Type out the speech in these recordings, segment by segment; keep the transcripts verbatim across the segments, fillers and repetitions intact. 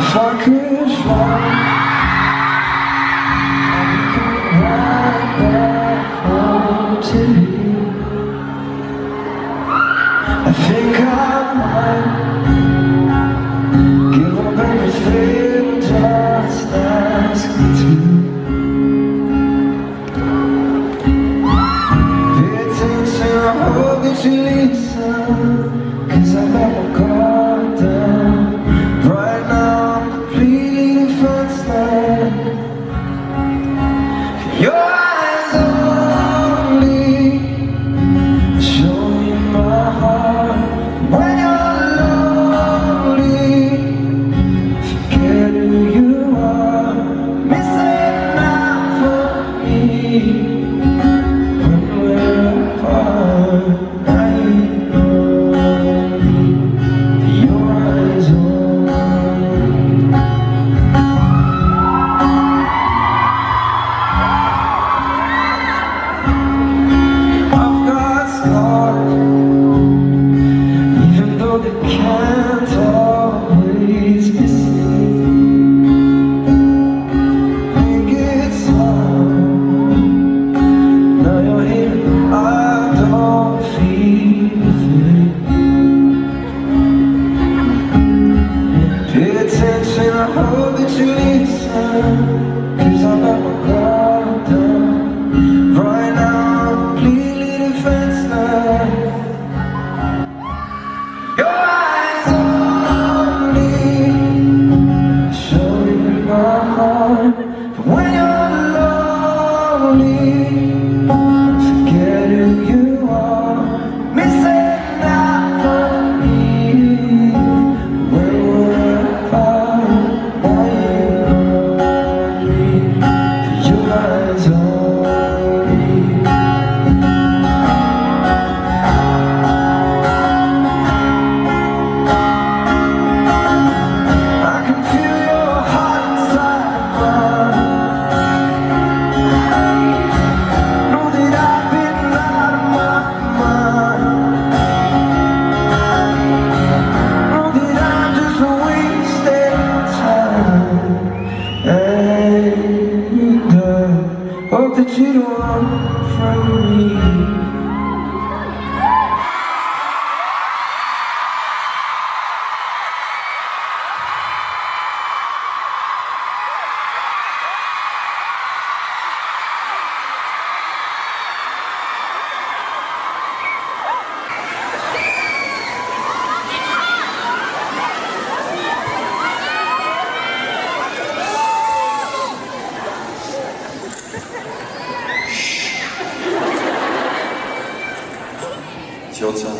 If I could fly, to you. I think I might give up everything, just ask me to. Pay attention, I hope that you listen, 'cause I never got down. Right now I'm completely defenseless. Your eyes are your time.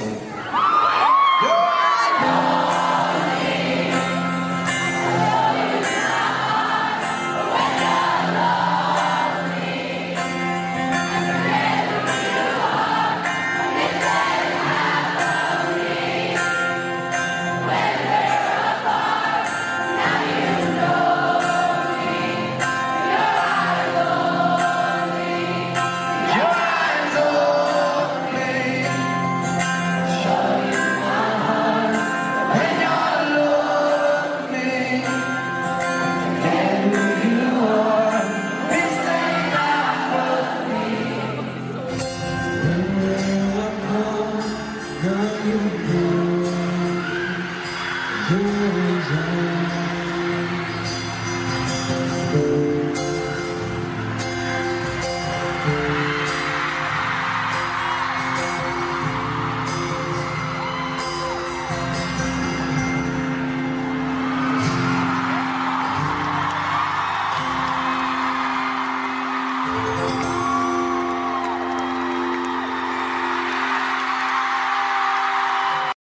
Who is I?